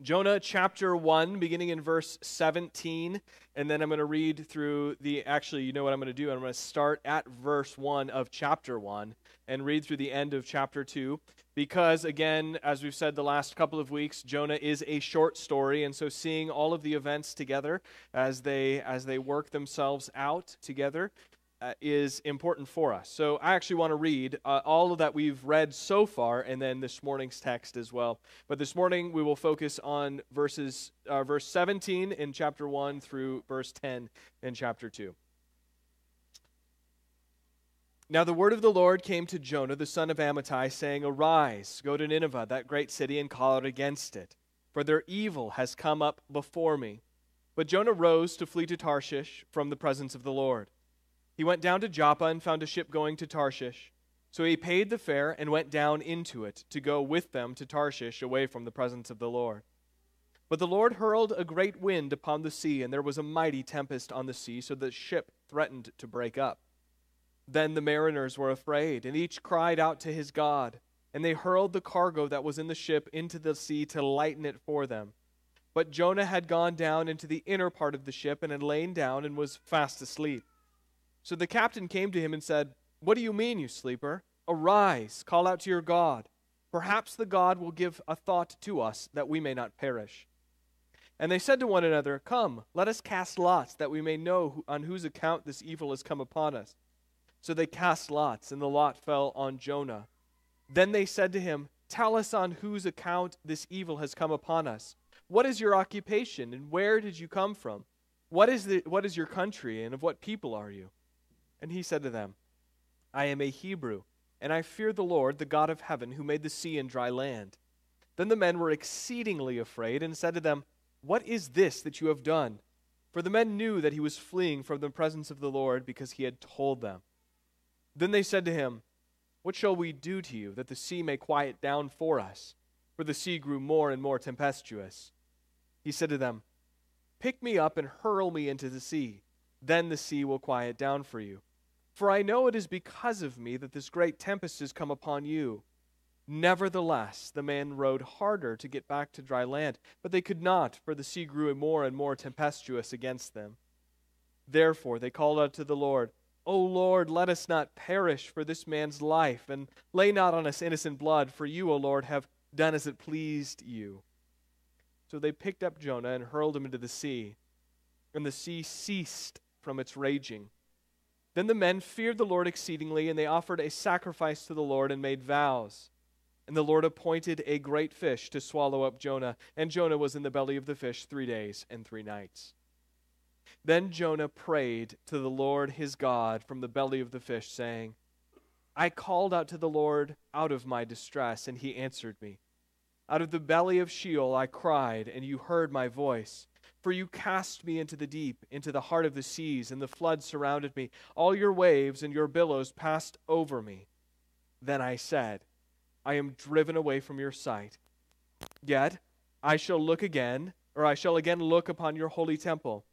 Jonah chapter 1, beginning in verse 17, and then I'm going to read through I'm going to start at verse 1 of chapter 1 and read through the end of chapter 2, because, again, as we've said the last couple of weeks, Jonah is a short story, and so seeing all of the events together as they work themselves out together is important for us. So I actually want to read all of that we've read so far, and then this morning's text as well. But this morning we will focus on verse 17 in chapter 1 through verse 10 in chapter 2. Now the word of the Lord came to Jonah the son of Amittai, saying, "Arise, go to Nineveh, that great city, and call out against it, for their evil has come up before me." But Jonah rose to flee to Tarshish from the presence of the Lord. He went down to Joppa and found a ship going to Tarshish. So he paid the fare and went down into it to go with them to Tarshish away from the presence of the Lord. But the Lord hurled a great wind upon the sea, and there was a mighty tempest on the sea, so the ship threatened to break up. Then the mariners were afraid, and each cried out to his God, and they hurled the cargo that was in the ship into the sea to lighten it for them. But Jonah had gone down into the inner part of the ship and had lain down and was fast asleep. So the captain came to him and said, "What do you mean, you sleeper? Arise, call out to your God. Perhaps the God will give a thought to us that we may not perish." And they said to one another, "Come, let us cast lots that we may know on whose account this evil has come upon us." So they cast lots, and the lot fell on Jonah. Then they said to him, "Tell us on whose account this evil has come upon us. What is your occupation, and where did you come from? What is your country, and of what people are you?" And he said to them, "I am a Hebrew, and I fear the Lord, the God of heaven, who made the sea and dry land." Then the men were exceedingly afraid and said to them, "What is this that you have done?" For the men knew that he was fleeing from the presence of the Lord, because he had told them. Then they said to him, "What shall we do to you, that the sea may quiet down for us?" For the sea grew more and more tempestuous. He said to them, "Pick me up and hurl me into the sea. Then the sea will quiet down for you. For I know it is because of me that this great tempest has come upon you." Nevertheless, the man rowed harder to get back to dry land, but they could not, for the sea grew more and more tempestuous against them. Therefore they called out to the Lord, "O Lord, let us not perish for this man's life, and lay not on us innocent blood, for you, O Lord, have done as it pleased you." So they picked up Jonah and hurled him into the sea, and the sea ceased from its raging. Then the men feared the Lord exceedingly, and they offered a sacrifice to the Lord and made vows. And the Lord appointed a great fish to swallow up Jonah, and Jonah was in the belly of the fish 3 days and 3 nights. Then Jonah prayed to the Lord his God from the belly of the fish, saying, "I called out to the Lord out of my distress, and he answered me. Out of the belly of Sheol I cried, and you heard my voice. For you cast me into the deep, into the heart of the seas, and the flood surrounded me. All your waves and your billows passed over me. Then I said, I am driven away from your sight. Yet I shall again look upon your holy temple.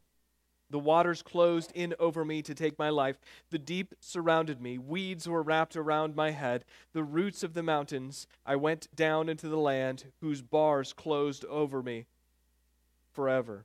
The waters closed in over me to take my life. The deep surrounded me. Weeds were wrapped around my head. The roots of the mountains. I went down into the land, whose bars closed over me forever.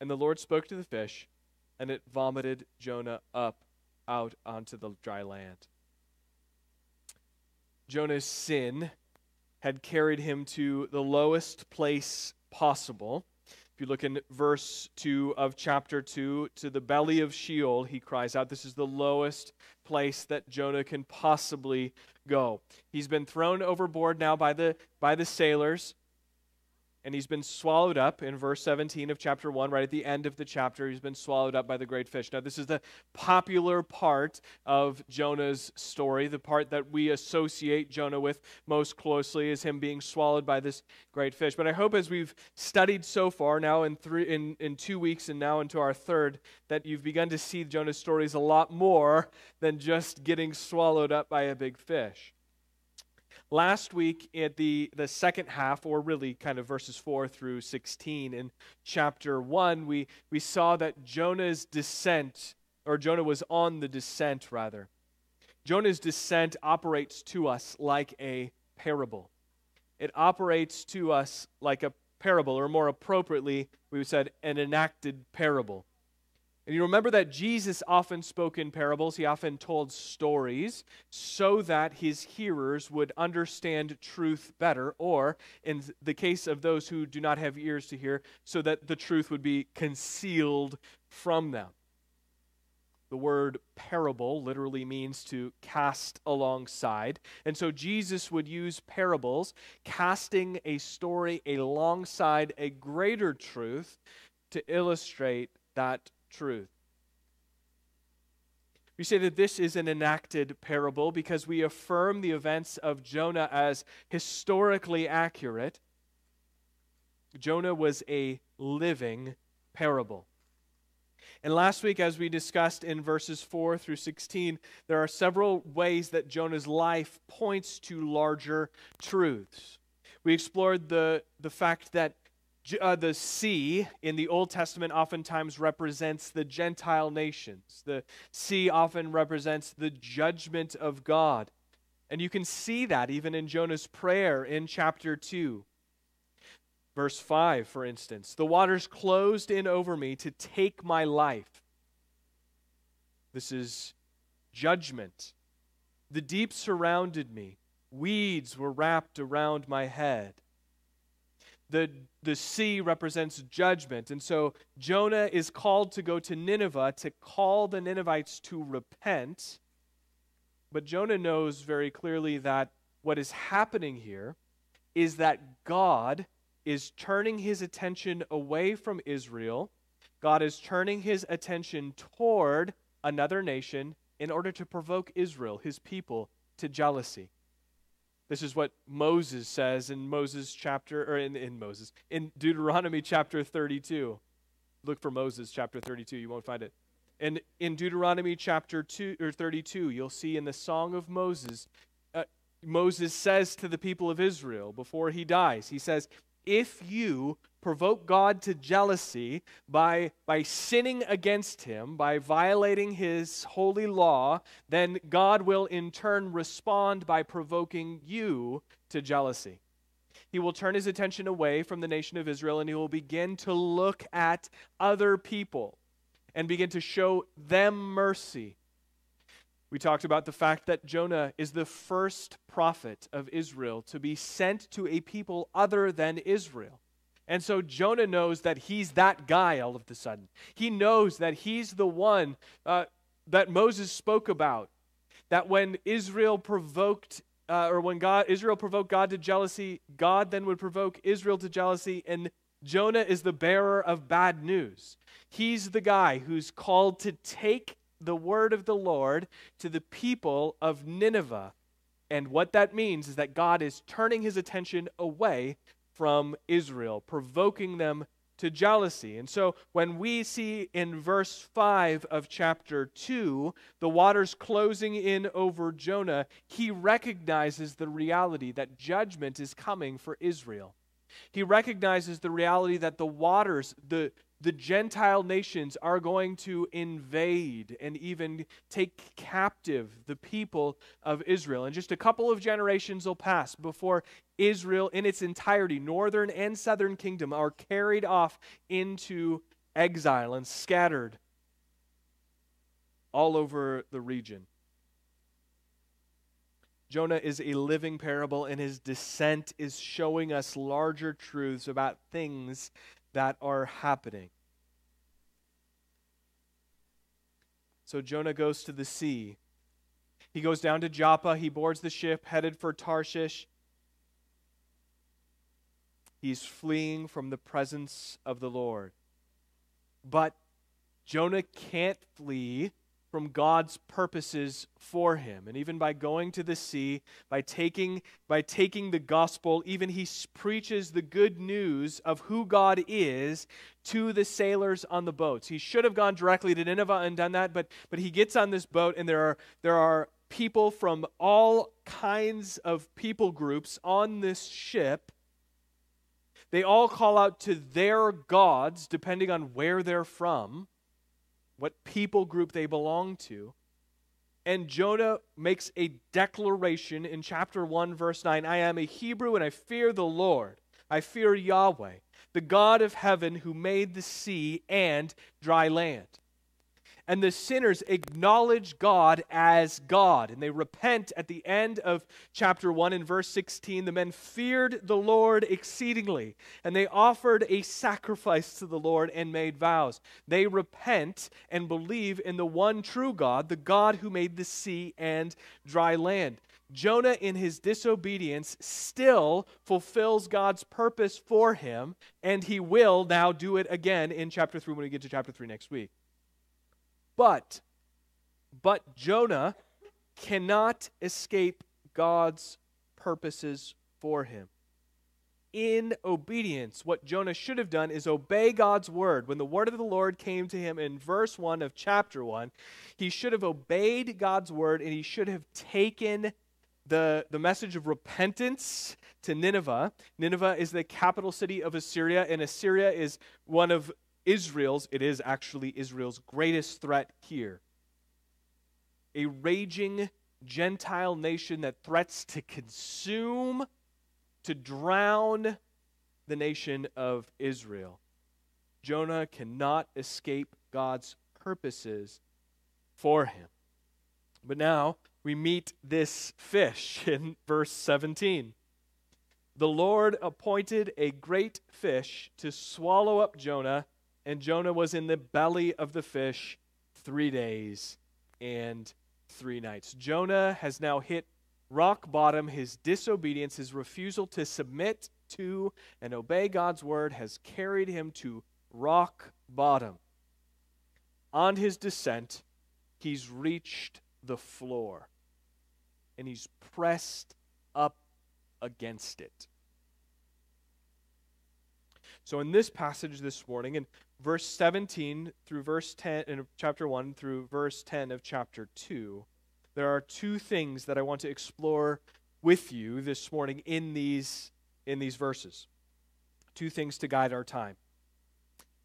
And the Lord spoke to the fish, and it vomited Jonah up out onto the dry land. Jonah's sin had carried him to the lowest place possible. If you look in verse 2 of chapter 2, to the belly of Sheol, he cries out. This is the lowest place that Jonah can possibly go. He's been thrown overboard now by the sailors. and he's been swallowed up in verse 17 of chapter 1, right at the end of the chapter. He's been swallowed up by the great fish. Now, this is the popular part of Jonah's story, the part that we associate Jonah with most closely is him being swallowed by this great fish. But I hope as we've studied so far, now in 2 weeks and now into our third, that you've begun to see Jonah's story is a lot more than just getting swallowed up by a big fish. Last week at the second half, or really kind of verses 4 through 16 in chapter 1, we saw that Jonah was on the descent, rather. Jonah's descent operates to us like a parable. It operates to us like a parable, or more appropriately, we said an enacted parable. And you remember that Jesus often spoke in parables. He often told stories so that his hearers would understand truth better, or in the case of those who do not have ears to hear, so that the truth would be concealed from them. The word parable literally means to cast alongside. And so Jesus would use parables, casting a story alongside a greater truth to illustrate that truth. We say that this is an enacted parable because we affirm the events of Jonah as historically accurate. Jonah was a living parable. And last week, as we discussed in verses 4 through 16, there are several ways that Jonah's life points to larger truths. We explored the fact that the sea in the Old Testament oftentimes represents the Gentile nations. The sea often represents the judgment of God. And you can see that even in Jonah's prayer in chapter 2. Verse 5, for instance, "The waters closed in over me to take my life." This is judgment. "The deep surrounded me. Weeds were wrapped around my head." The sea represents judgment, and so Jonah is called to go to Nineveh to call the Ninevites to repent. But Jonah knows very clearly that what is happening here is that God is turning his attention away from Israel. God is turning his attention toward another nation in order to provoke Israel, his people, to jealousy. This is what Moses says in Deuteronomy chapter 32. Look for Moses chapter 32, you won't find it. And in Deuteronomy chapter 32, you'll see in the Song of Moses, Moses says to the people of Israel before he dies, he says, "If you provoke God to jealousy by sinning against him, by violating his holy law, then God will in turn respond by provoking you to jealousy. He will turn his attention away from the nation of Israel, and he will begin to look at other people and begin to show them mercy." We talked about the fact that Jonah is the first prophet of Israel to be sent to a people other than Israel. And so Jonah knows that he's that guy all of a sudden. He knows that he's the one that Moses spoke about, that when Israel provoked, Israel provoked God to jealousy, God then would provoke Israel to jealousy, and Jonah is the bearer of bad news. He's the guy who's called to take the word of the Lord to the people of Nineveh. And what that means is that God is turning his attention away from Israel, provoking them to jealousy. And so when we see in verse 5 of chapter 2, the waters closing in over Jonah, he recognizes the reality that judgment is coming for Israel. He recognizes the reality that the waters, the Gentile nations are going to invade and even take captive the people of Israel. And just a couple of generations will pass before Israel in its entirety, northern and southern kingdom, are carried off into exile and scattered all over the region. Jonah is a living parable, and his descent is showing us larger truths about things that are happening. So Jonah goes to the sea. He goes down to Joppa. He boards the ship headed for Tarshish. He's fleeing from the presence of the Lord. But Jonah can't flee from God's purposes for him. And even by going to the sea, by taking the gospel, even he preaches the good news of who God is to the sailors on the boats. He should have gone directly to Nineveh and done that, but he gets on this boat, and there are people from all kinds of people groups on this ship. They all call out to their gods, depending on where they're from, what people group they belong to. And Jonah makes a declaration in chapter 1, verse 9, I am a Hebrew and I fear the Lord. I fear Yahweh, the God of heaven who made the sea and dry land. And the sinners acknowledge God as God, and they repent at the end of chapter 1 in verse 16. The men feared the Lord exceedingly, and they offered a sacrifice to the Lord and made vows. They repent and believe in the one true God, the God who made the sea and dry land. Jonah, in his disobedience, still fulfills God's purpose for him, and he will now do it again in chapter 3 when we get to chapter 3 next week. But Jonah cannot escape God's purposes for him. In obedience, what Jonah should have done is obey God's word. When the word of the Lord came to him in verse 1 of chapter 1, he should have obeyed God's word, and he should have taken the message of repentance to Nineveh. Nineveh is the capital city of Assyria, and Assyria is one of Israel's greatest threat here. A raging Gentile nation that threats to consume, to drown the nation of Israel. Jonah cannot escape God's purposes for him. But now we meet this fish in verse 17. The Lord appointed a great fish to swallow up Jonah, and Jonah was in the belly of the fish 3 days and 3 nights. Jonah has now hit rock bottom. His disobedience, his refusal to submit to and obey God's word, has carried him to rock bottom. On his descent, he's reached the floor, and he's pressed up against it. So in this passage this morning, in verse 17 through verse 10 in chapter 1 through verse 10 of chapter 2, there are two things that I want to explore with you this morning in these verses. Two things to guide our time.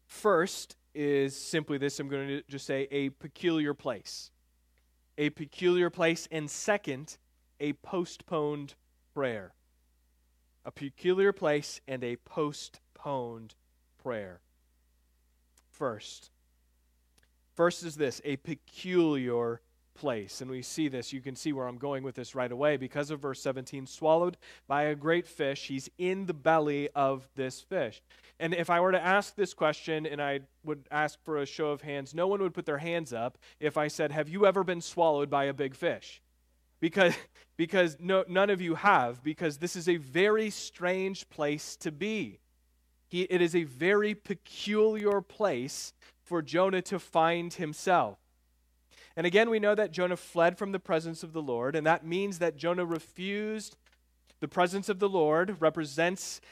First is simply this, I'm going to just say a peculiar place. A peculiar place, and second, a postponed prayer. A peculiar place and a postponed prayer. First is this, a peculiar place. And we see this, you can see where I'm going with this right away because of verse 17, swallowed by a great fish, he's in the belly of this fish. And if I were to ask this question, and I would ask for a show of hands, no one would put their hands up if I said, have you ever been swallowed by a big fish? Because no, none of you have, because this is a very strange place to be. It is a very peculiar place for Jonah to find himself. And again, we know that Jonah fled from the presence of the Lord, and that means that Jonah refused. The presence of the Lord represents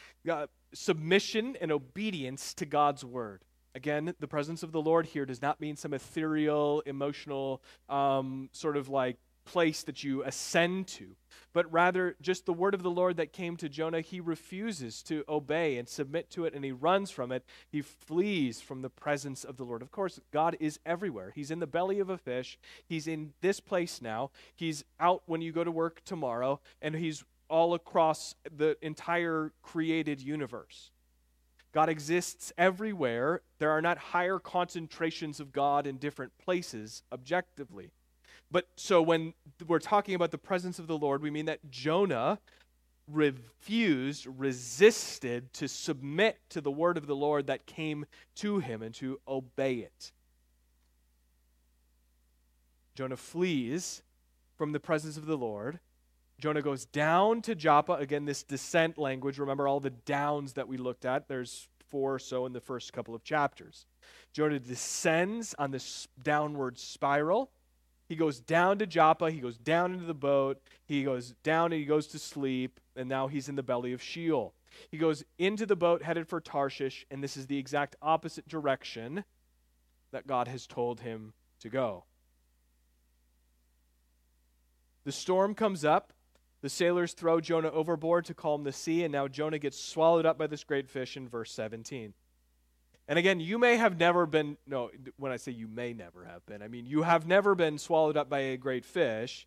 submission and obedience to God's word. Again, the presence of the Lord here does not mean some ethereal, emotional, sort of like place that you ascend to, but rather just the word of the Lord that came to Jonah. He refuses to obey and submit to it, and he runs from it. He flees from the presence of the Lord. Of course, God is everywhere. He's in the belly of a fish. He's in this place now. He's out when you go to work tomorrow, and he's all across the entire created universe. God exists everywhere. There are not higher concentrations of God in different places objectively. But so when we're talking about the presence of the Lord, we mean that Jonah resisted to submit to the word of the Lord that came to him and to obey it. Jonah flees from the presence of the Lord, Jonah goes down to Joppa. Again, this descent language. Remember all the downs that we looked at. There's four or so in the first couple of chapters. Jonah descends on this downward spiral. He goes down to Joppa. He goes down into the boat. He goes down and he goes to sleep. And now he's in the belly of Sheol. He goes into the boat headed for Tarshish. And this is the exact opposite direction that God has told him to go. The storm comes up. The sailors throw Jonah overboard to calm the sea, and now Jonah gets swallowed up by this great fish in verse 17. And again, you may have never been, no, when I say you may never have been, I mean you have never been swallowed up by a great fish,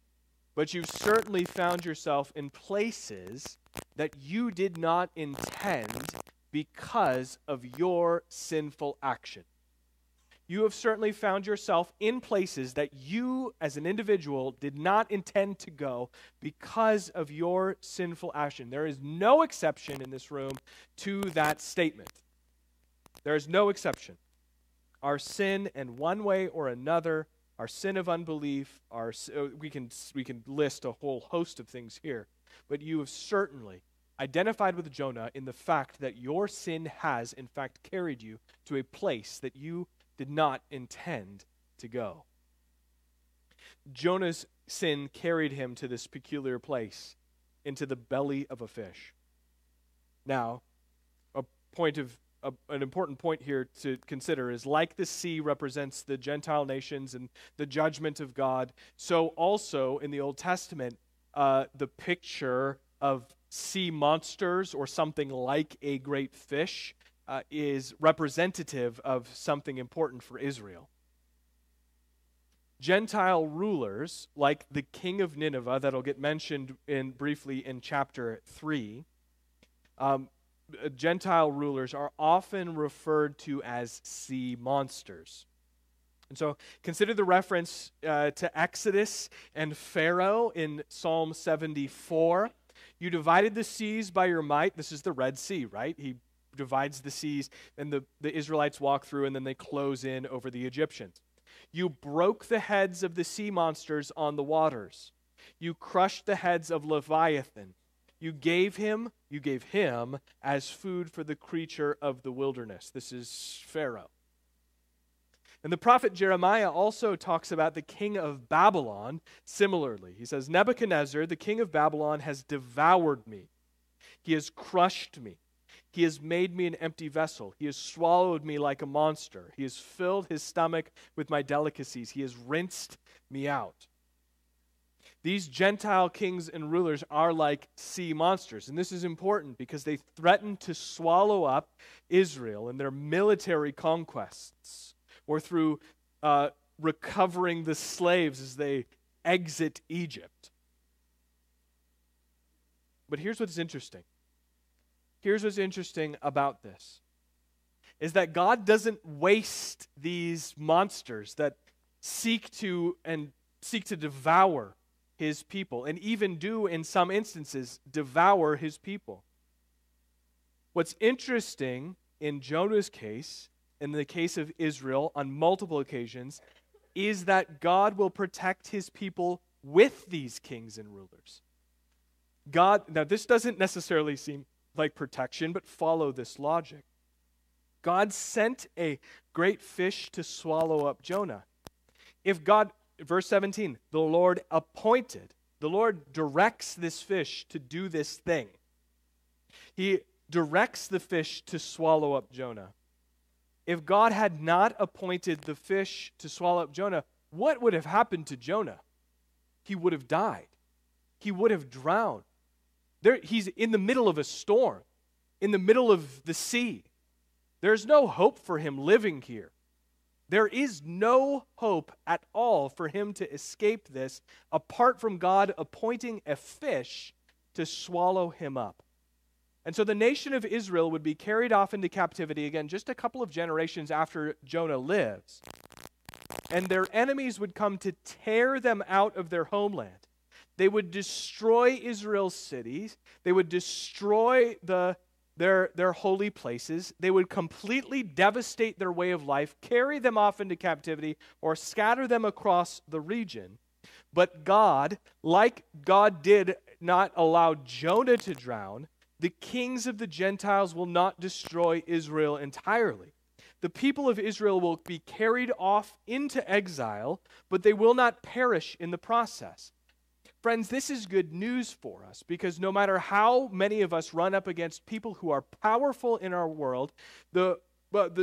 but you've certainly found yourself in places that you did not intend because of your sinful action. You have certainly found yourself in places that you, as an individual, did not intend to go because of your sinful action. There is no exception in this room to that statement. There is no exception. Our sin, in one way or another, our sin of unbelief, we can list a whole host of things here, but you have certainly identified with Jonah in the fact that your sin has, in fact, carried you to a place that you did not intend to go. Jonah's sin carried him to this peculiar place, into the belly of a fish. Now, an important point here to consider is, like the sea represents the Gentile nations and the judgment of God, so also in the Old Testament, the picture of sea monsters or something like a great fish is representative of something important for Israel. Gentile rulers, like the king of Nineveh, that'll get mentioned briefly in chapter 3, Gentile rulers are often referred to as sea monsters. And so consider the reference to Exodus and Pharaoh in Psalm 74. You divided the seas by your might. This is the Red Sea, right? He divides the seas, and the Israelites walk through, and then they close in over the Egyptians. You broke the heads of the sea monsters on the waters. You crushed the heads of Leviathan. You gave him as food for the creature of the wilderness. This is Pharaoh. And the prophet Jeremiah also talks about the king of Babylon similarly. He says, Nebuchadnezzar, the king of Babylon, has devoured me. He has crushed me. He has made me an empty vessel. He has swallowed me like a monster. He has filled his stomach with my delicacies. He has rinsed me out. These Gentile kings and rulers are like sea monsters. And this is important because they threaten to swallow up Israel in their military conquests or through recovering the slaves as they exit Egypt. But here's what's interesting. Here's what's interesting about this, is that God doesn't waste these monsters that seek to devour his people, and even do, in some instances, devour his people. What's interesting in Jonah's case, in the case of Israel on multiple occasions, is that God will protect his people with these kings and rulers. God, now this doesn't necessarily seem like protection, but follow this logic. God sent a great fish to swallow up Jonah. If God, verse 17, the Lord directs this fish to do this thing. He directs the fish to swallow up Jonah. If God had not appointed the fish to swallow up Jonah, what would have happened to Jonah? He would have died. He would have drowned. He's in the middle of a storm, in the middle of the sea. There's no hope for him living here. There is no hope at all for him to escape this apart from God appointing a fish to swallow him up. And so the nation of Israel would be carried off into captivity again just a couple of generations after Jonah lives. And their enemies would come to tear them out of their homeland. They would destroy Israel's cities. They would destroy their holy places. They would completely devastate their way of life, carry them off into captivity, or scatter them across the region. But God, like God did not allow Jonah to drown, the kings of the Gentiles will not destroy Israel entirely. The people of Israel will be carried off into exile, but they will not perish in the process. Friends, this is good news for us, because no matter how many of us run up against people who are powerful in our world, the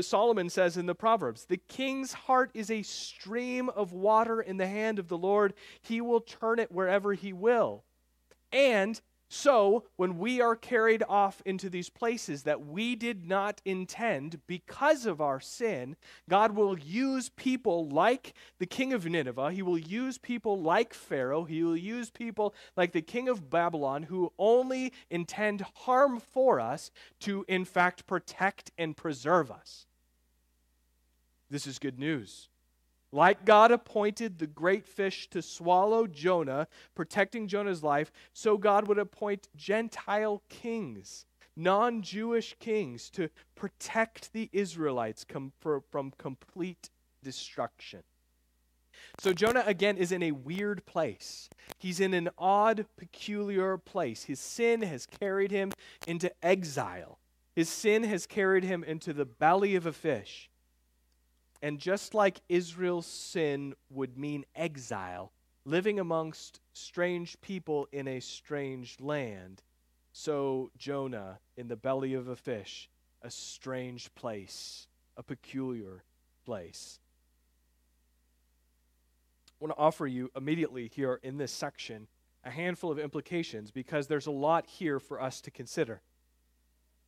Solomon says in the Proverbs, the king's heart is a stream of water in the hand of the Lord. He will turn it wherever he will. And so when we are carried off into these places that we did not intend because of our sin, God will use people like the king of Nineveh. He will use people like Pharaoh. He will use people like the king of Babylon, who only intend harm for us, to in fact protect and preserve us. This is good news. Like God appointed the great fish to swallow Jonah, protecting Jonah's life, so God would appoint Gentile kings, non-Jewish kings, to protect the Israelites from complete destruction. So Jonah, again, is in a weird place. He's in an odd, peculiar place. His sin has carried him into exile. His sin has carried him into the belly of a fish. And just like Israel's sin would mean exile, living amongst strange people in a strange land, so Jonah, in the belly of a fish, a strange place, a peculiar place. I want to offer you immediately here in this section a handful of implications, because there's a lot here for us to consider.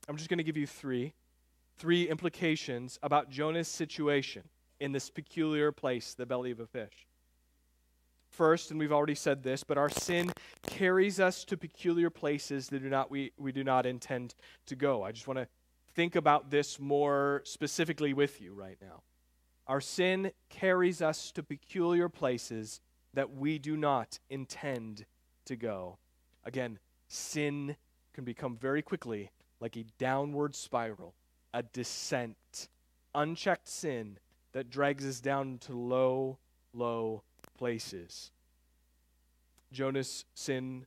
I'm just going to give you three implications about Jonah's situation in this peculiar place, the belly of a fish. First, and we've already said this, but our sin carries us to peculiar places that we do not intend to go. I just want to think about this more specifically with you right now. Our sin carries us to peculiar places that we do not intend to go. Again, sin can become very quickly like a downward spiral, a descent, unchecked sin that drags us down to low, low places. Jonah's sin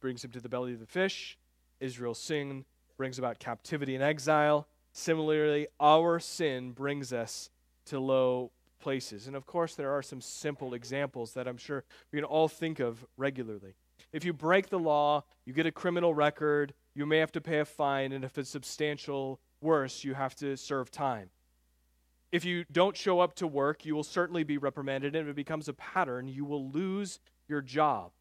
brings him to the belly of the fish. Israel's sin brings about captivity and exile. Similarly, our sin brings us to low places. And of course, there are some simple examples that I'm sure we can all think of regularly. If you break the law, you get a criminal record, you may have to pay a fine, and if it's substantial, worse, you have to serve time. If you don't show up to work, you will certainly be reprimanded, and if it becomes a pattern, you will lose your job.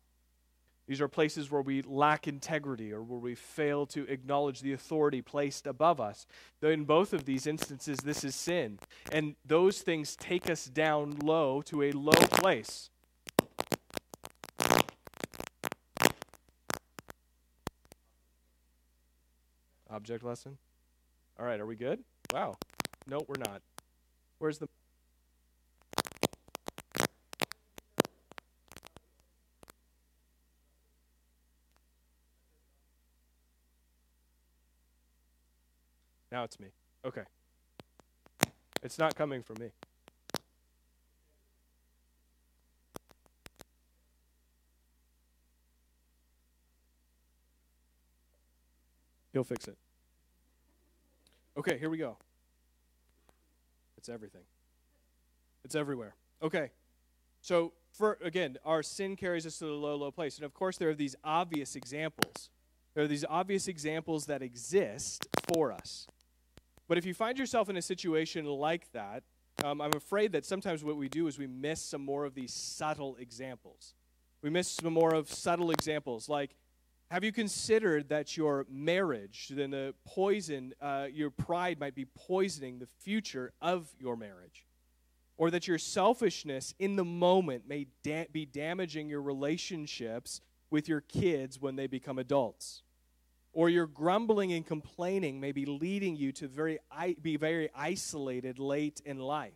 These are places where we lack integrity, or where we fail to acknowledge the authority placed above us. In both of these instances, this is sin, and those things take us down low to a low place. Object lesson? All right, are we good? Wow. No, we're not. Where's the... Now it's me. Okay. It's not coming from me. He'll fix it. Okay, here we go. It's everything. It's everywhere. Okay. So, our sin carries us to the low, low place. And of course, there are these obvious examples. There are these obvious examples that exist for us. But if you find yourself in a situation like that, I'm afraid that sometimes what we do is we miss some more of these subtle examples. We miss some more of subtle examples like, have you considered that your marriage, then the poison, your pride might be poisoning the future of your marriage? Or that your selfishness in the moment may be damaging your relationships with your kids when they become adults? Or your grumbling and complaining may be leading you to be very isolated late in life?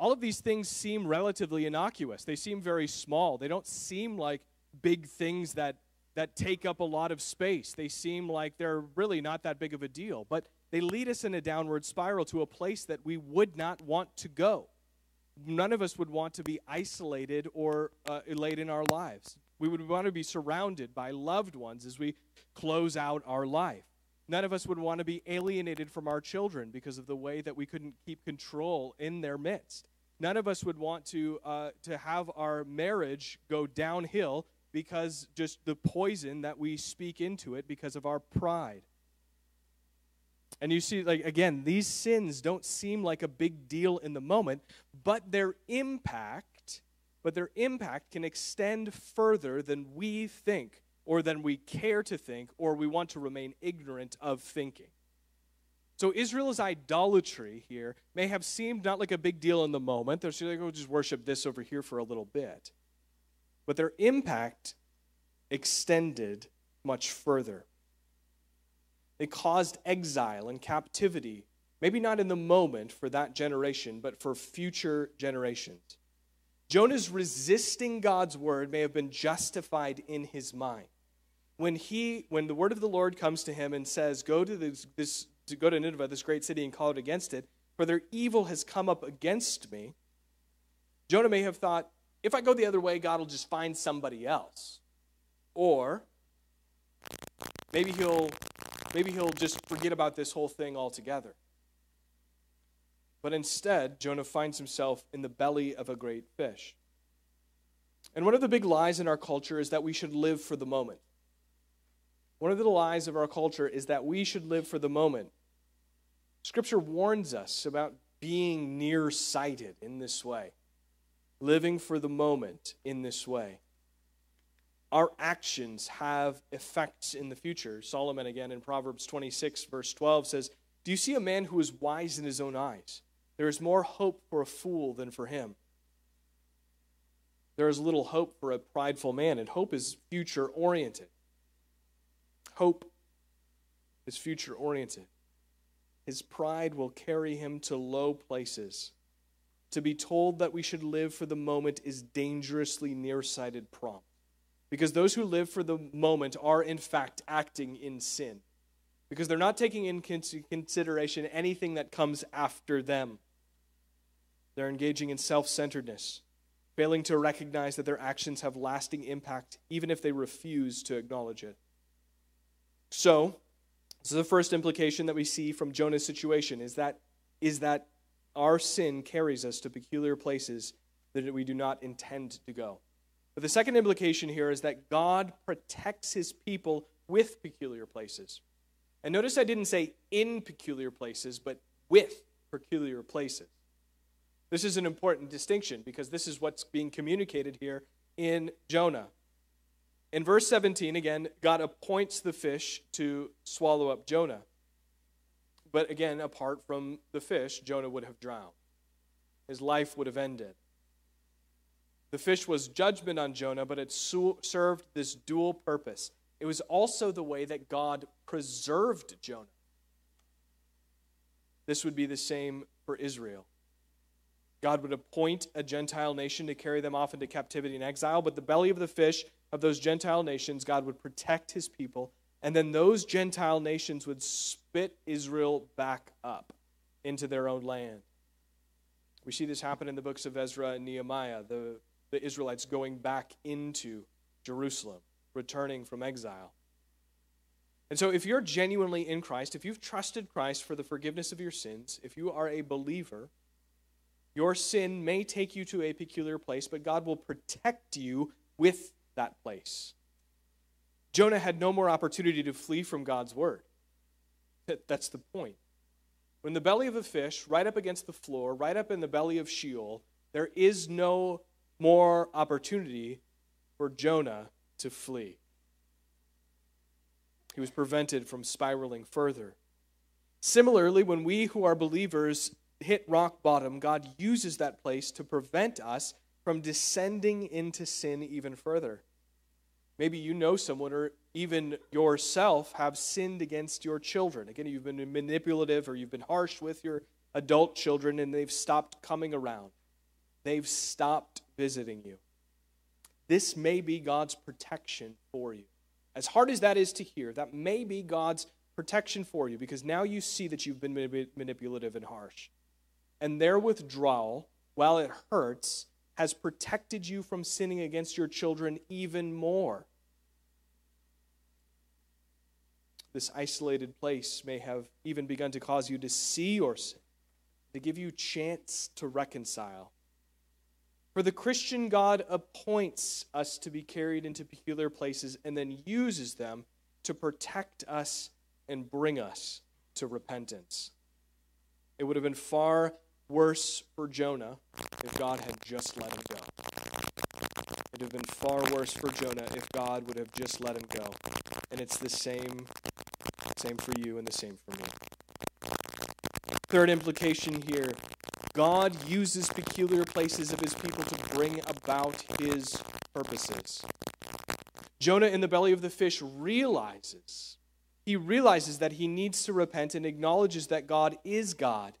All of these things seem relatively innocuous. They seem very small. They don't seem like big things that take up a lot of space. They seem like they're really not that big of a deal, but they lead us in a downward spiral to a place that we would not want to go. none of us would want to be isolated or late in our lives. We would want to be surrounded by loved ones as we close out our life. None of us would want to be alienated from our children because of the way that we couldn't keep control in their midst. None of us would want to have our marriage go downhill because just the poison that we speak into it because of our pride. And you see, like, again, these sins don't seem like a big deal in the moment, but their impact can extend further than we think, or than we care to think, or we want to remain ignorant of thinking. So Israel's idolatry here may have seemed not like a big deal in the moment. They're like, oh, just worship this over here for a little bit. But their impact extended much further. It caused exile and captivity, maybe not in the moment for that generation, but for future generations. Jonah's resisting God's word may have been justified in his mind. When the word of the Lord comes to him and says, go to Nineveh, this great city, and call out against it, for their evil has come up against me, Jonah may have thought, if I go the other way, God will just find somebody else. Or maybe he'll just forget about this whole thing altogether. But instead, Jonah finds himself in the belly of a great fish. And one of the big lies in our culture is that we should live for the moment. One of the lies of our culture is that we should live for the moment. Scripture warns us about being nearsighted in this way, living for the moment in this way. Our actions have effects in the future. Solomon, again, in Proverbs 26, verse 12 says, "Do you see a man who is wise in his own eyes? There is more hope for a fool than for him." There is little hope for a prideful man, and hope is future-oriented. Hope is future-oriented. His pride will carry him to low places. To be told that we should live for the moment is dangerously nearsighted prompt. Because those who live for the moment are, in fact, acting in sin. Because they're not taking into consideration anything that comes after them. They're engaging in self-centeredness, failing to recognize that their actions have lasting impact, even if they refuse to acknowledge it. So, this is the first implication that we see from Jonah's situation, is that our sin carries us to peculiar places that we do not intend to go. But the second implication here is that God protects his people with peculiar places. And notice I didn't say in peculiar places, but with peculiar places. This is an important distinction because this is what's being communicated here in Jonah. In verse 17, again, God appoints the fish to swallow up Jonah. But again, apart from the fish, Jonah would have drowned. His life would have ended. The fish was judgment on Jonah, but it served this dual purpose. It was also the way that God preserved Jonah. This would be the same for Israel. God would appoint a Gentile nation to carry them off into captivity and exile, but the belly of the fish of those Gentile nations, God would protect his people, and then those Gentile nations would spit Israel back up into their own land. We see this happen in the books of Ezra and Nehemiah, the Israelites going back into Jerusalem, returning from exile. And so if you're genuinely in Christ, if you've trusted Christ for the forgiveness of your sins, if you are a believer, your sin may take you to a peculiar place, but God will protect you with that place. Jonah had no more opportunity to flee from God's word. That's the point. When the belly of a fish, right up against the floor, right up in the belly of Sheol, there is no more opportunity for Jonah to flee. He was prevented from spiraling further. Similarly, when we who are believers hit rock bottom, God uses that place to prevent us from descending into sin even further. Maybe you know someone or even yourself have sinned against your children. Again, you've been manipulative or you've been harsh with your adult children and they've stopped coming around. They've stopped visiting you. This may be God's protection for you. As hard as that is to hear, that may be God's protection for you because now you see that you've been manipulative and harsh. And their withdrawal while it hurts, has protected you from sinning against your children even more. This isolated place may have even begun to cause you to see your sin, to give you chance to reconcile. For the Christian, God appoints us to be carried into peculiar places and then uses them to protect us and bring us to repentance. It would have been far worse for Jonah if God had just let him go. It would have been far worse for Jonah if God would have just let him go. And it's the same for you and the same for me. Third implication here, God uses peculiar places of his people to bring about his purposes. Jonah in the belly of the fish realizes that he needs to repent and acknowledges that God is God.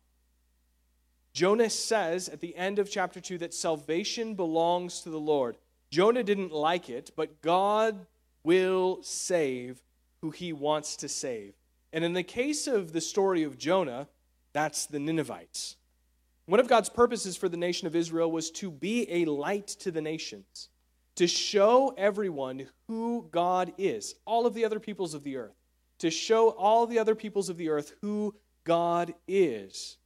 Jonah says at the end of chapter 2 that salvation belongs to the Lord. Jonah didn't like it, but God will save who he wants to save. And in the case of the story of Jonah, that's the Ninevites. One of God's purposes for the nation of Israel was to be a light to the nations, to show everyone who God is, all of the other peoples of the earth, to show all the other peoples of the earth who God is.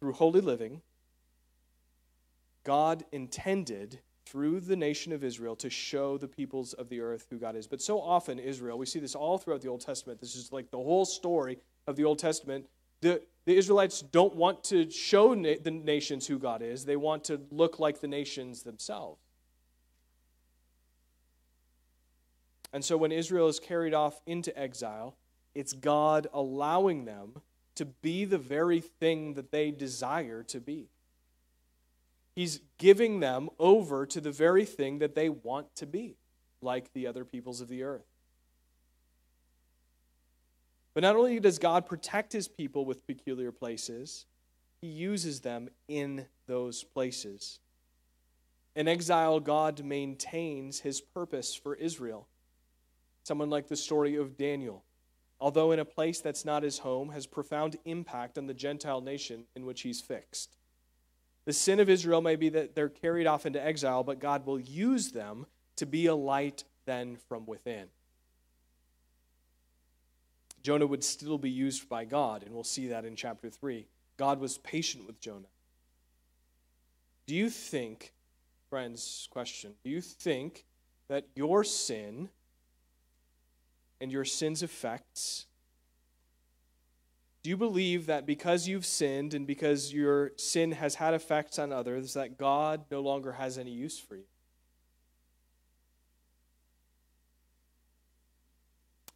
Through holy living, God intended through the nation of Israel to show the peoples of the earth who God is. But so often Israel, we see this all throughout the Old Testament, this is like the whole story of the Old Testament, the Israelites don't want to show the nations who God is. They want to look like the nations themselves. And so when Israel is carried off into exile, it's God allowing them to be the very thing that they desire to be. He's giving them over to the very thing that they want to be, like the other peoples of the earth. But not only does God protect his people with peculiar places, he uses them in those places. In exile, God maintains his purpose for Israel. Someone like the story of Daniel, although in a place that's not his home, has profound impact on the Gentile nation in which he's fixed. The sin of Israel may be that they're carried off into exile, but God will use them to be a light then from within. Jonah would still be used by God, and we'll see that in chapter 3. God was patient with Jonah. Do you think, friends, question, do you think that your sin and your sin's effects, do you believe that because you've sinned and because your sin has had effects on others, that God no longer has any use for you?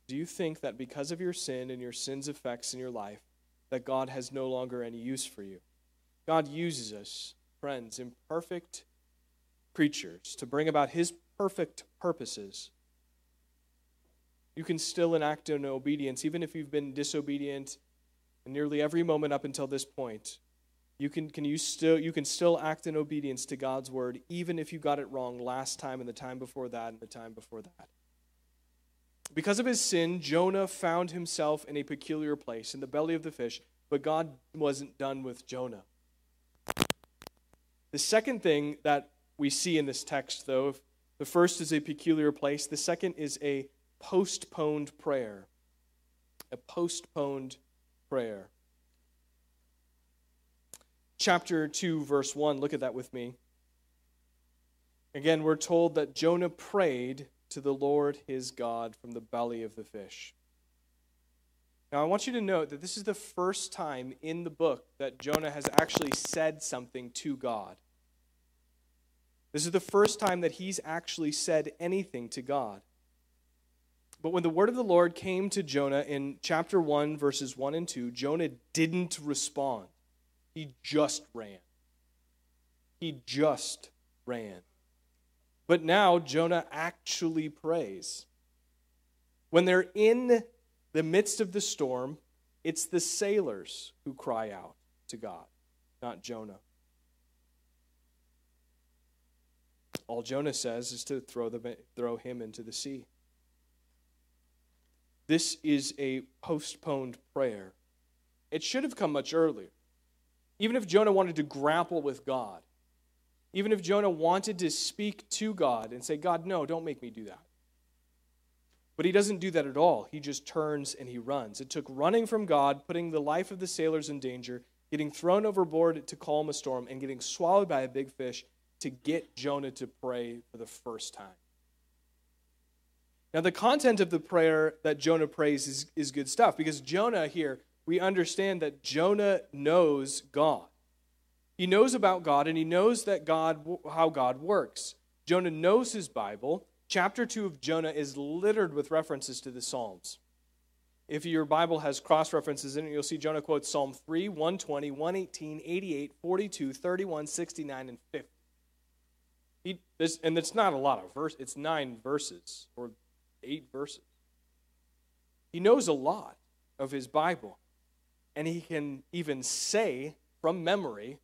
Do you think that because of your sin and your sin's effects in your life, that God has no longer any use for you? God uses us, friends, imperfect creatures, to bring about his perfect purposes. You can still enact in obedience, even if you've been disobedient in nearly every moment up until this point. You can still act in obedience to God's word, even if you got it wrong last time and the time before that and the time before that. Because of his sin, Jonah found himself in a peculiar place, in the belly of the fish, but God wasn't done with Jonah. The second thing that we see in this text, though, the first is a peculiar place, the second is a postponed prayer. A postponed prayer. Chapter 2, verse 1, look at that with me. Again, we're told that Jonah prayed to the Lord his God from the belly of the fish. Now, I want you to note that this is the first time in the book that Jonah has actually said something to God. This is the first time that he's actually said anything to God. But when the word of the Lord came to Jonah in chapter 1, verses 1 and 2, Jonah didn't respond. He just ran. But now Jonah actually prays. When they're in the midst of the storm, it's the sailors who cry out to God, not Jonah. All Jonah says is to throw him into the sea. This is a postponed prayer. It should have come much earlier. Even if Jonah wanted to grapple with God, even if Jonah wanted to speak to God and say, God, no, don't make me do that. But he doesn't do that at all. He just turns and he runs. It took running from God, putting the life of the sailors in danger, getting thrown overboard to calm a storm, and getting swallowed by a big fish to get Jonah to pray for the first time. Now, the content of the prayer that Jonah prays is good stuff, because Jonah here, we understand that Jonah knows God. He knows about God, and he knows that how God works. Jonah knows his Bible. Chapter 2 of Jonah is littered with references to the Psalms. If your Bible has cross-references in it, you'll see Jonah quotes Psalm 3, 120, 118, 88, 42, 31, 69, and 50. And it's not a lot of verses. It's 9 verses or 8 verses. He knows a lot of his Bible, and he can even say from memory,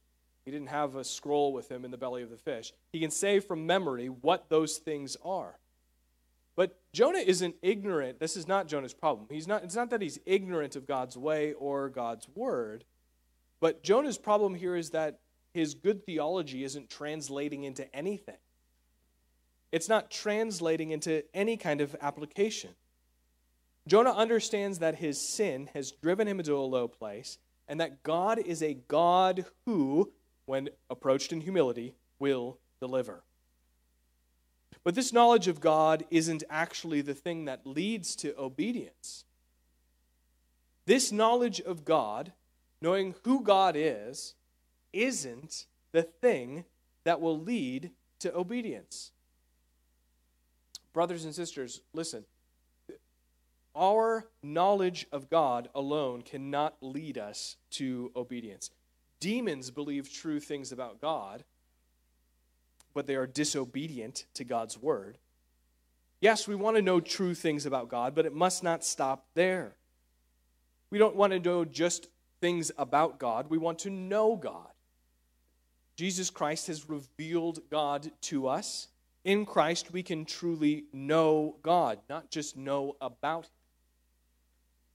he didn't have a scroll with him in the belly of the fish, he can say from memory what those things are. But Jonah isn't ignorant. This is not Jonah's problem. It's not that he's ignorant of God's way or God's word, but Jonah's problem here is that his good theology isn't translating into anything. It's not translating into any kind of application. Jonah understands that his sin has driven him into a low place, and that God is a God who, when approached in humility, will deliver. But this knowledge of God isn't actually the thing that leads to obedience. This knowledge of God, knowing who God is, isn't the thing that will lead to obedience. Brothers and sisters, listen. Our knowledge of God alone cannot lead us to obedience. Demons believe true things about God, but they are disobedient to God's word. Yes, we want to know true things about God, but it must not stop there. We don't want to know just things about God. We want to know God. Jesus Christ has revealed God to us. In Christ, we can truly know God, not just know about Him.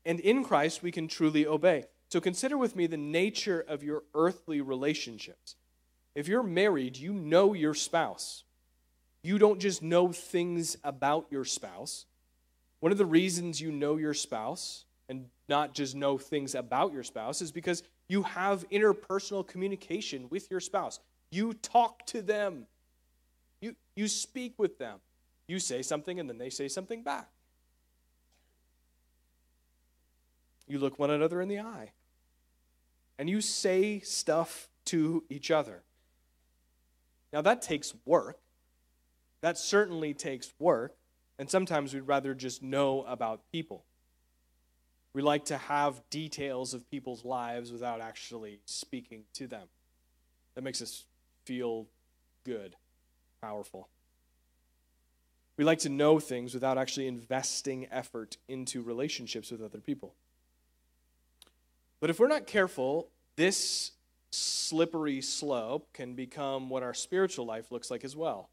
And in Christ, we can truly obey. So consider with me the nature of your earthly relationships. If you're married, you know your spouse. You don't just know things about your spouse. One of the reasons you know your spouse and not just know things about your spouse is because you have interpersonal communication with your spouse. You talk to them. You speak with them. You say something and then they say something back. You look one another in the eye. And you say stuff to each other. Now that takes work. That certainly takes work. And sometimes we'd rather just know about people. We like to have details of people's lives without actually speaking to them. That makes us feel good, powerful. We like to know things without actually investing effort into relationships with other people. But if we're not careful, this slippery slope can become what our spiritual life looks like as well.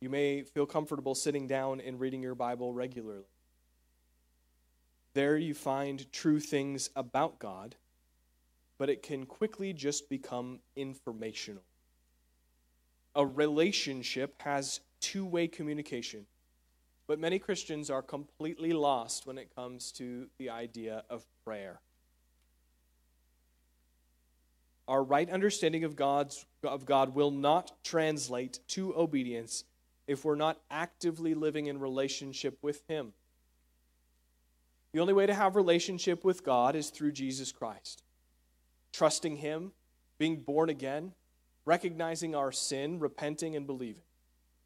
You may feel comfortable sitting down and reading your Bible regularly. There you find true things about God, but it can quickly just become informational. A relationship has two-way communication, but many Christians are completely lost when it comes to the idea of prayer. Our right understanding of God will not translate to obedience if we're not actively living in relationship with Him. The only way to have relationship with God is through Jesus Christ. Trusting Him, being born again, recognizing our sin, repenting, and believing.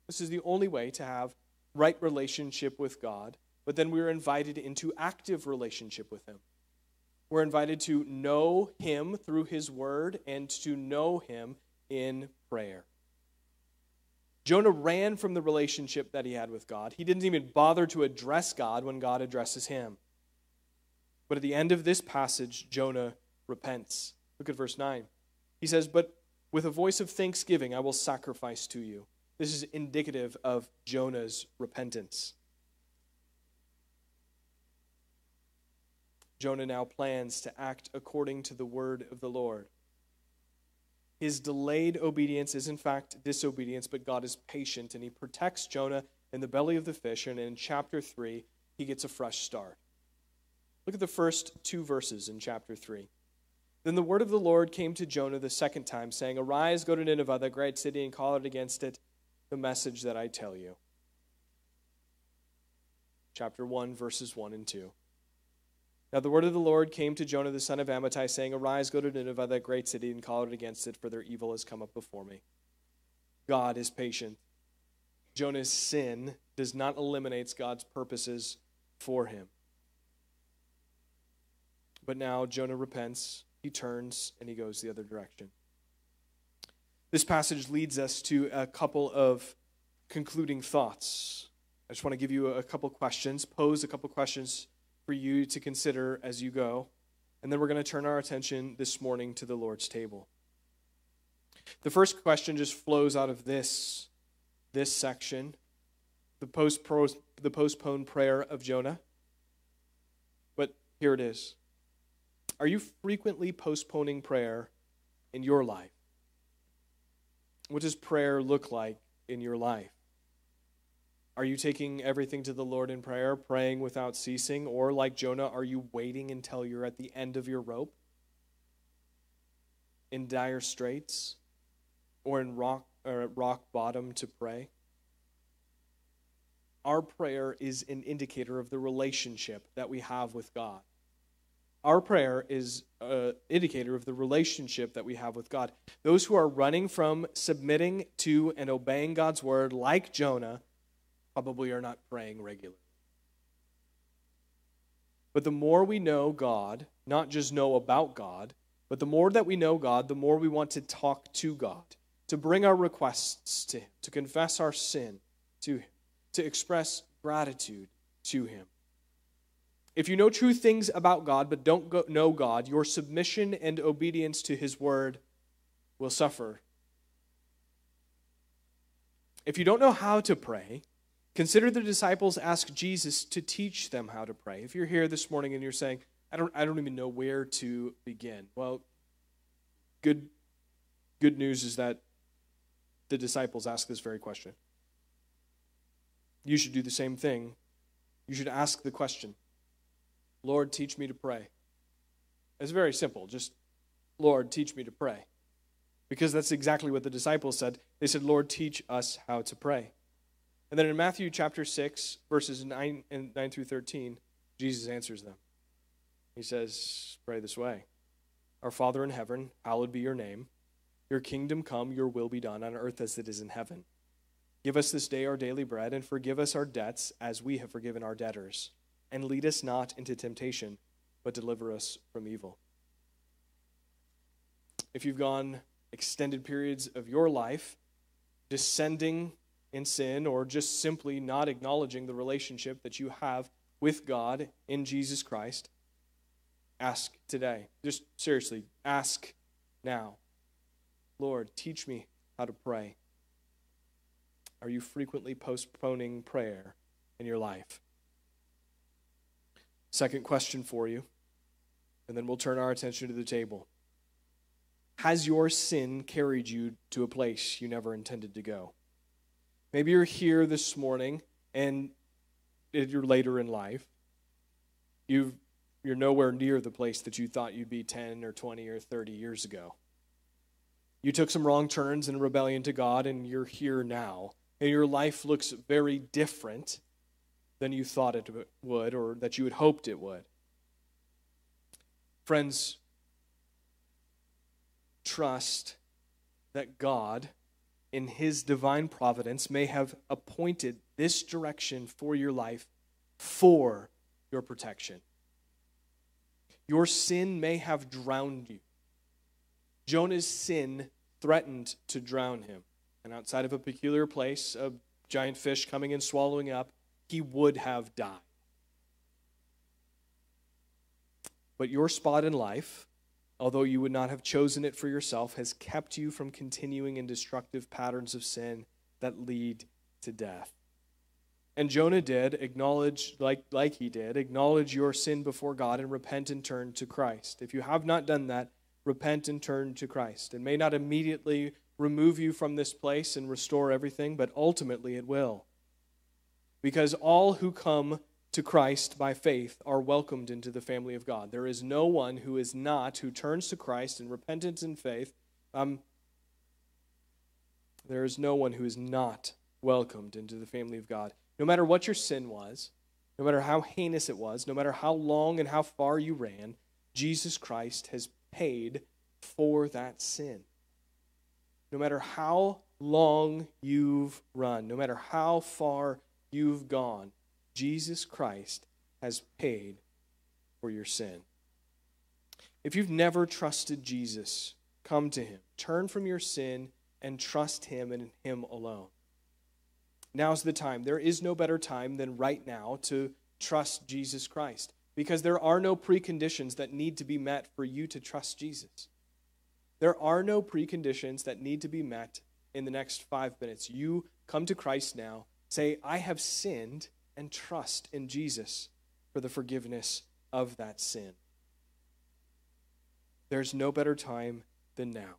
This is the only way to have right relationship with God, but then we're invited into active relationship with Him. We're invited to know Him through His word and to know Him in prayer. Jonah ran from the relationship that he had with God. He didn't even bother to address God when God addresses him. But at the end of this passage, Jonah repents. Look at verse 9. He says, "But with a voice of thanksgiving, I will sacrifice to you." This is indicative of Jonah's repentance. Jonah now plans to act according to the word of the Lord. His delayed obedience is in fact disobedience, but God is patient, and he protects Jonah in the belly of the fish, and in chapter 3, he gets a fresh start. Look at the first two verses in chapter 3. Then the word of the Lord came to Jonah the second time, saying, "Arise, go to Nineveh, that great city, and call out against it the message that I tell you." Chapter 1, verses 1 and 2. Now the word of the Lord came to Jonah the son of Amittai, saying, "Arise, go to Nineveh, that great city, and call out against it, for their evil has come up before me." God is patient. Jonah's sin does not eliminate God's purposes for him. But now Jonah repents, he turns, and he goes the other direction. This passage leads us to a couple of concluding thoughts. I just want to give you a couple questions, pose a couple questions for you to consider as you go, and then we're going to turn our attention this morning to the Lord's table. The first question just flows out of this section, the postponed prayer of Jonah. But here it is. Are you frequently postponing prayer in your life? What does prayer look like in your life? Are you taking everything to the Lord in prayer, praying without ceasing? Or like Jonah, are you waiting until you're at the end of your rope? In dire straits? Or at rock bottom to pray? Our prayer is an indicator of the relationship that we have with God. Our prayer is an indicator of the relationship that we have with God. Those who are running from submitting to and obeying God's word, like Jonah, probably are not praying regularly. But the more we know God, not just know about God, but the more that we know God, the more we want to talk to God, to bring our requests to Him, to confess our sin to Him, to express gratitude to Him. If you know true things about God but don't know God, your submission and obedience to His word will suffer. If you don't know how to pray, consider the disciples ask Jesus to teach them how to pray. If you're here this morning and you're saying, I don't even know where to begin. Well, good news is that the disciples asked this very question. You should do the same thing. You should ask the question, "Lord, teach me to pray." It's very simple. Just, "Lord, teach me to pray." Because that's exactly what the disciples said. They said, "Lord, teach us how to pray." And then in Matthew chapter 6, verses 9 through 13, Jesus answers them. He says, pray this way. "Our Father in heaven, hallowed be your name. Your kingdom come, your will be done on earth as it is in heaven. Give us this day our daily bread, and forgive us our debts as we have forgiven our debtors. And lead us not into temptation, but deliver us from evil." If you've gone extended periods of your life descending in sin, or just simply not acknowledging the relationship that you have with God in Jesus Christ, ask today. Just seriously, ask now. "Lord, teach me how to pray." Are you frequently postponing prayer in your life? Second question for you, and then we'll turn our attention to the table. Has your sin carried you to a place you never intended to go? Maybe you're here this morning and you're later in life. You're nowhere near the place that you thought you'd be 10 or 20 or 30 years ago. You took some wrong turns in rebellion to God, and you're here now. And your life looks very different than you thought it would, or that you had hoped it would. Friends, trust that God, in His divine providence, may have appointed this direction for your life for your protection. Your sin may have drowned you. Jonah's sin threatened to drown him, and outside of a peculiar place, a giant fish coming and swallowing up, he would have died. But your spot in life, although you would not have chosen it for yourself, has kept you from continuing in destructive patterns of sin that lead to death. And Jonah did acknowledge, like he did, acknowledge your sin before God and repent and turn to Christ. If you have not done that, repent and turn to Christ. It may not immediately remove you from this place and restore everything, but ultimately it will. Because all who come to Christ by faith are welcomed into the family of God. There is no one who is not, who turns to Christ in repentance and faith. There is no one who is not welcomed into the family of God. No matter what your sin was, no matter how heinous it was, no matter how long and how far you ran, Jesus Christ has paid for that sin. No matter how long you've run, no matter how far you've gone, Jesus Christ has paid for your sin. If you've never trusted Jesus, come to him. Turn from your sin and trust him and him alone. Now's the time. There is no better time than right now to trust Jesus Christ, because there are no preconditions that need to be met for you to trust Jesus. There are no preconditions that need to be met in the next 5 minutes. You come to Christ now, say, I have sinned, and trust in Jesus for the forgiveness of that sin. There's no better time than now.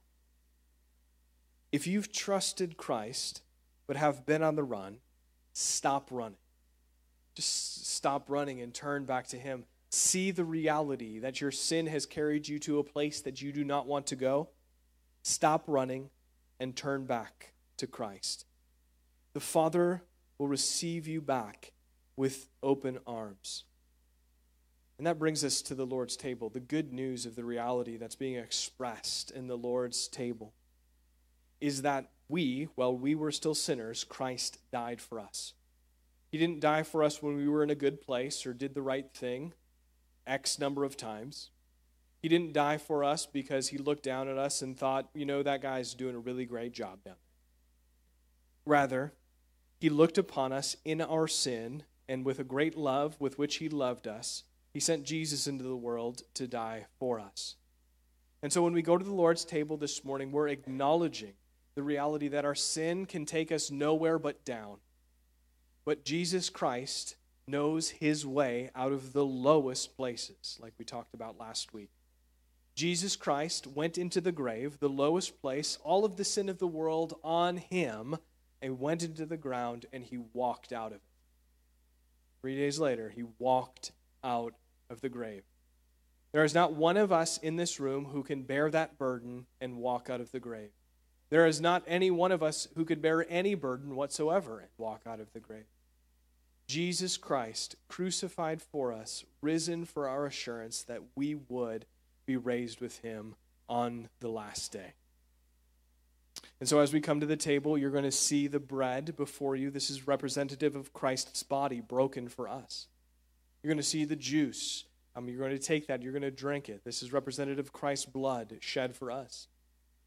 If you've trusted Christ but have been on the run, stop running. Just stop running and turn back to him. See the reality that your sin has carried you to a place that you do not want to go. Stop running and turn back to Christ. The Father will receive you back with open arms. And that brings us to the Lord's table, the good news of the reality that's being expressed in the Lord's table is that we, while we were still sinners, Christ died for us. He didn't die for us when we were in a good place or did the right thing X number of times. He didn't die for us because he looked down at us and thought, you know, that guy's doing a really great job down there. Rather, he looked upon us in our sin, and with a great love with which he loved us, he sent Jesus into the world to die for us. And so when we go to the Lord's table this morning, we're acknowledging the reality that our sin can take us nowhere but down. But Jesus Christ knows his way out of the lowest places, like we talked about last week. Jesus Christ went into the grave, the lowest place, all of the sin of the world on him, and went into the ground, and he walked out of it. 3 days later, he walked out of the grave. There is not one of us in this room who can bear that burden and walk out of the grave. There is not any one of us who could bear any burden whatsoever and walk out of the grave. Jesus Christ, crucified for us, risen for our assurance that we would be raised with him on the last day. And so as we come to the table, you're going to see the bread before you. This is representative of Christ's body broken for us. You're going to see the juice. You're going to take that. You're going to drink it. This is representative of Christ's blood shed for us.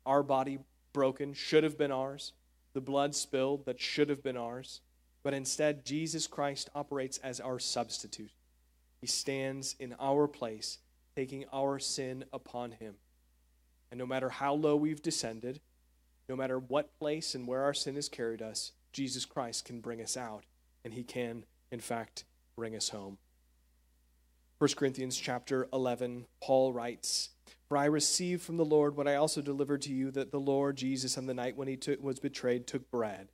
Our body broken should have been ours, the blood spilled that should have been ours, but instead Jesus Christ operates as our substitute. He stands in our place, taking our sin upon him. And no matter how low we've descended, no matter what place and where our sin has carried us, Jesus Christ can bring us out, and he can, in fact, bring us home. 1 Corinthians chapter 11, Paul writes, For I received from the Lord what I also delivered to you, that the Lord Jesus on the night when he was betrayed took bread.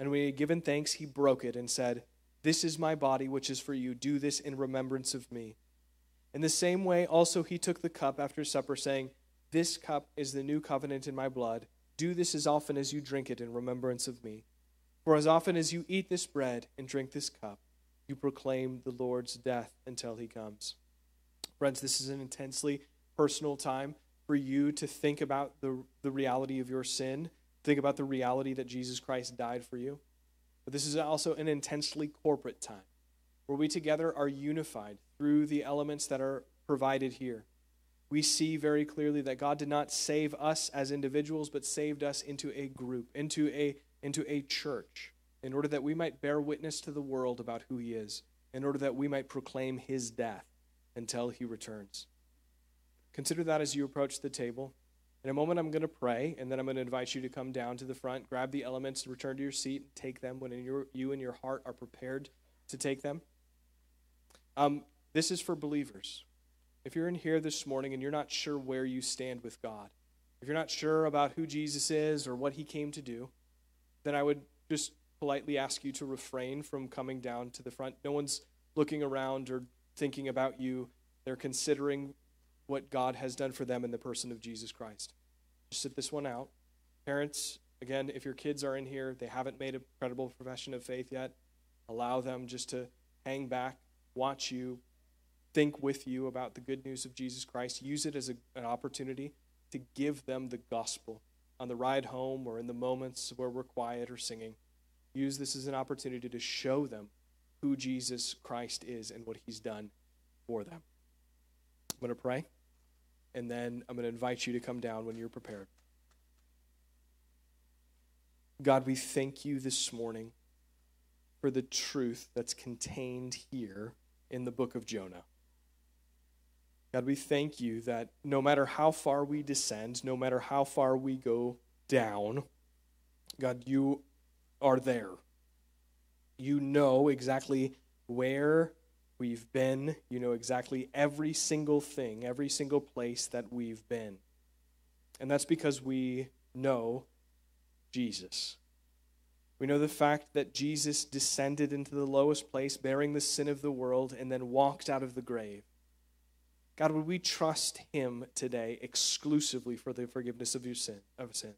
And when he had given thanks, he broke it and said, This is my body, which is for you. Do this in remembrance of me. In the same way also he took the cup after supper, saying, This cup is the new covenant in my blood. Do this as often as you drink it in remembrance of me. For as often as you eat this bread and drink this cup, you proclaim the Lord's death until he comes. Friends, this is an intensely personal time for you to think about the reality of your sin. Think about the reality that Jesus Christ died for you. But this is also an intensely corporate time where we together are unified through the elements that are provided here. We see very clearly that God did not save us as individuals, but saved us into a group, into a church, in order that we might bear witness to the world about who he is, in order that we might proclaim his death until he returns. Consider that as you approach the table. In a moment, I'm going to pray, and then I'm going to invite you to come down to the front, grab the elements, return to your seat, and take them when you and your heart are prepared to take them. This is for believers. If you're in here this morning and you're not sure where you stand with God, if you're not sure about who Jesus is or what he came to do, then I would just politely ask you to refrain from coming down to the front. No one's looking around or thinking about you. They're considering what God has done for them in the person of Jesus Christ. Just sit this one out. Parents, again, if your kids are in here, they haven't made a credible profession of faith yet, allow them just to hang back, watch you, think with you about the good news of Jesus Christ. Use it as an opportunity to give them the gospel on the ride home or in the moments where we're quiet or singing. Use this as an opportunity to show them who Jesus Christ is and what he's done for them. I'm going to pray, and then I'm going to invite you to come down when you're prepared. God, we thank you this morning for the truth that's contained here in the book of Jonah. God, we thank you that no matter how far we descend, no matter how far we go down, God, you are there. You know exactly where we've been, you know exactly every single thing, every single place that we've been. And that's because we know Jesus. We know the fact that Jesus descended into the lowest place, bearing the sin of the world, and then walked out of the grave. God, would we trust him today exclusively for the forgiveness of sins?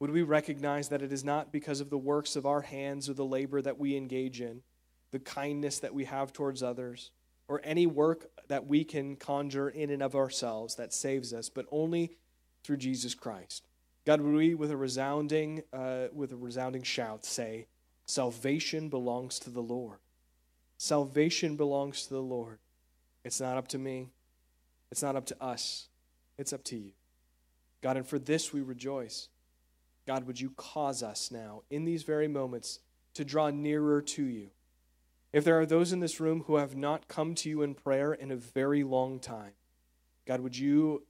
Would we recognize that it is not because of the works of our hands or the labor that we engage in, the kindness that we have towards others, or any work that we can conjure in and of ourselves that saves us, but only through Jesus Christ. God, would we, with a resounding shout, say, salvation belongs to the Lord. Salvation belongs to the Lord. It's not up to me. It's not up to us. It's up to you. God, and for this we rejoice. God, would you cause us now, in these very moments, to draw nearer to you? If there are those in this room who have not come to you in prayer in a very long time, God, would you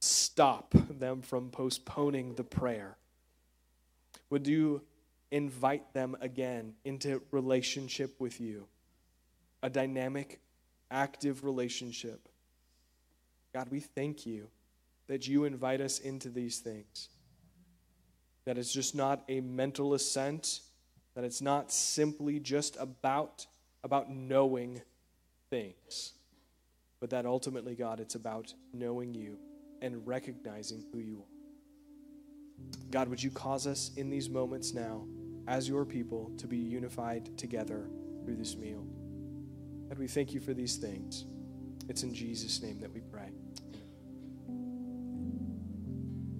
stop them from postponing the prayer? Would you invite them again into relationship with you? A dynamic, active relationship. God, we thank you that you invite us into these things. That it's just not a mental assent, that it's not simply just about knowing things, but that ultimately, God, it's about knowing you and recognizing who you are. God, would you cause us in these moments now, as your people, to be unified together through this meal? God, we thank you for these things. It's in Jesus' name that we pray.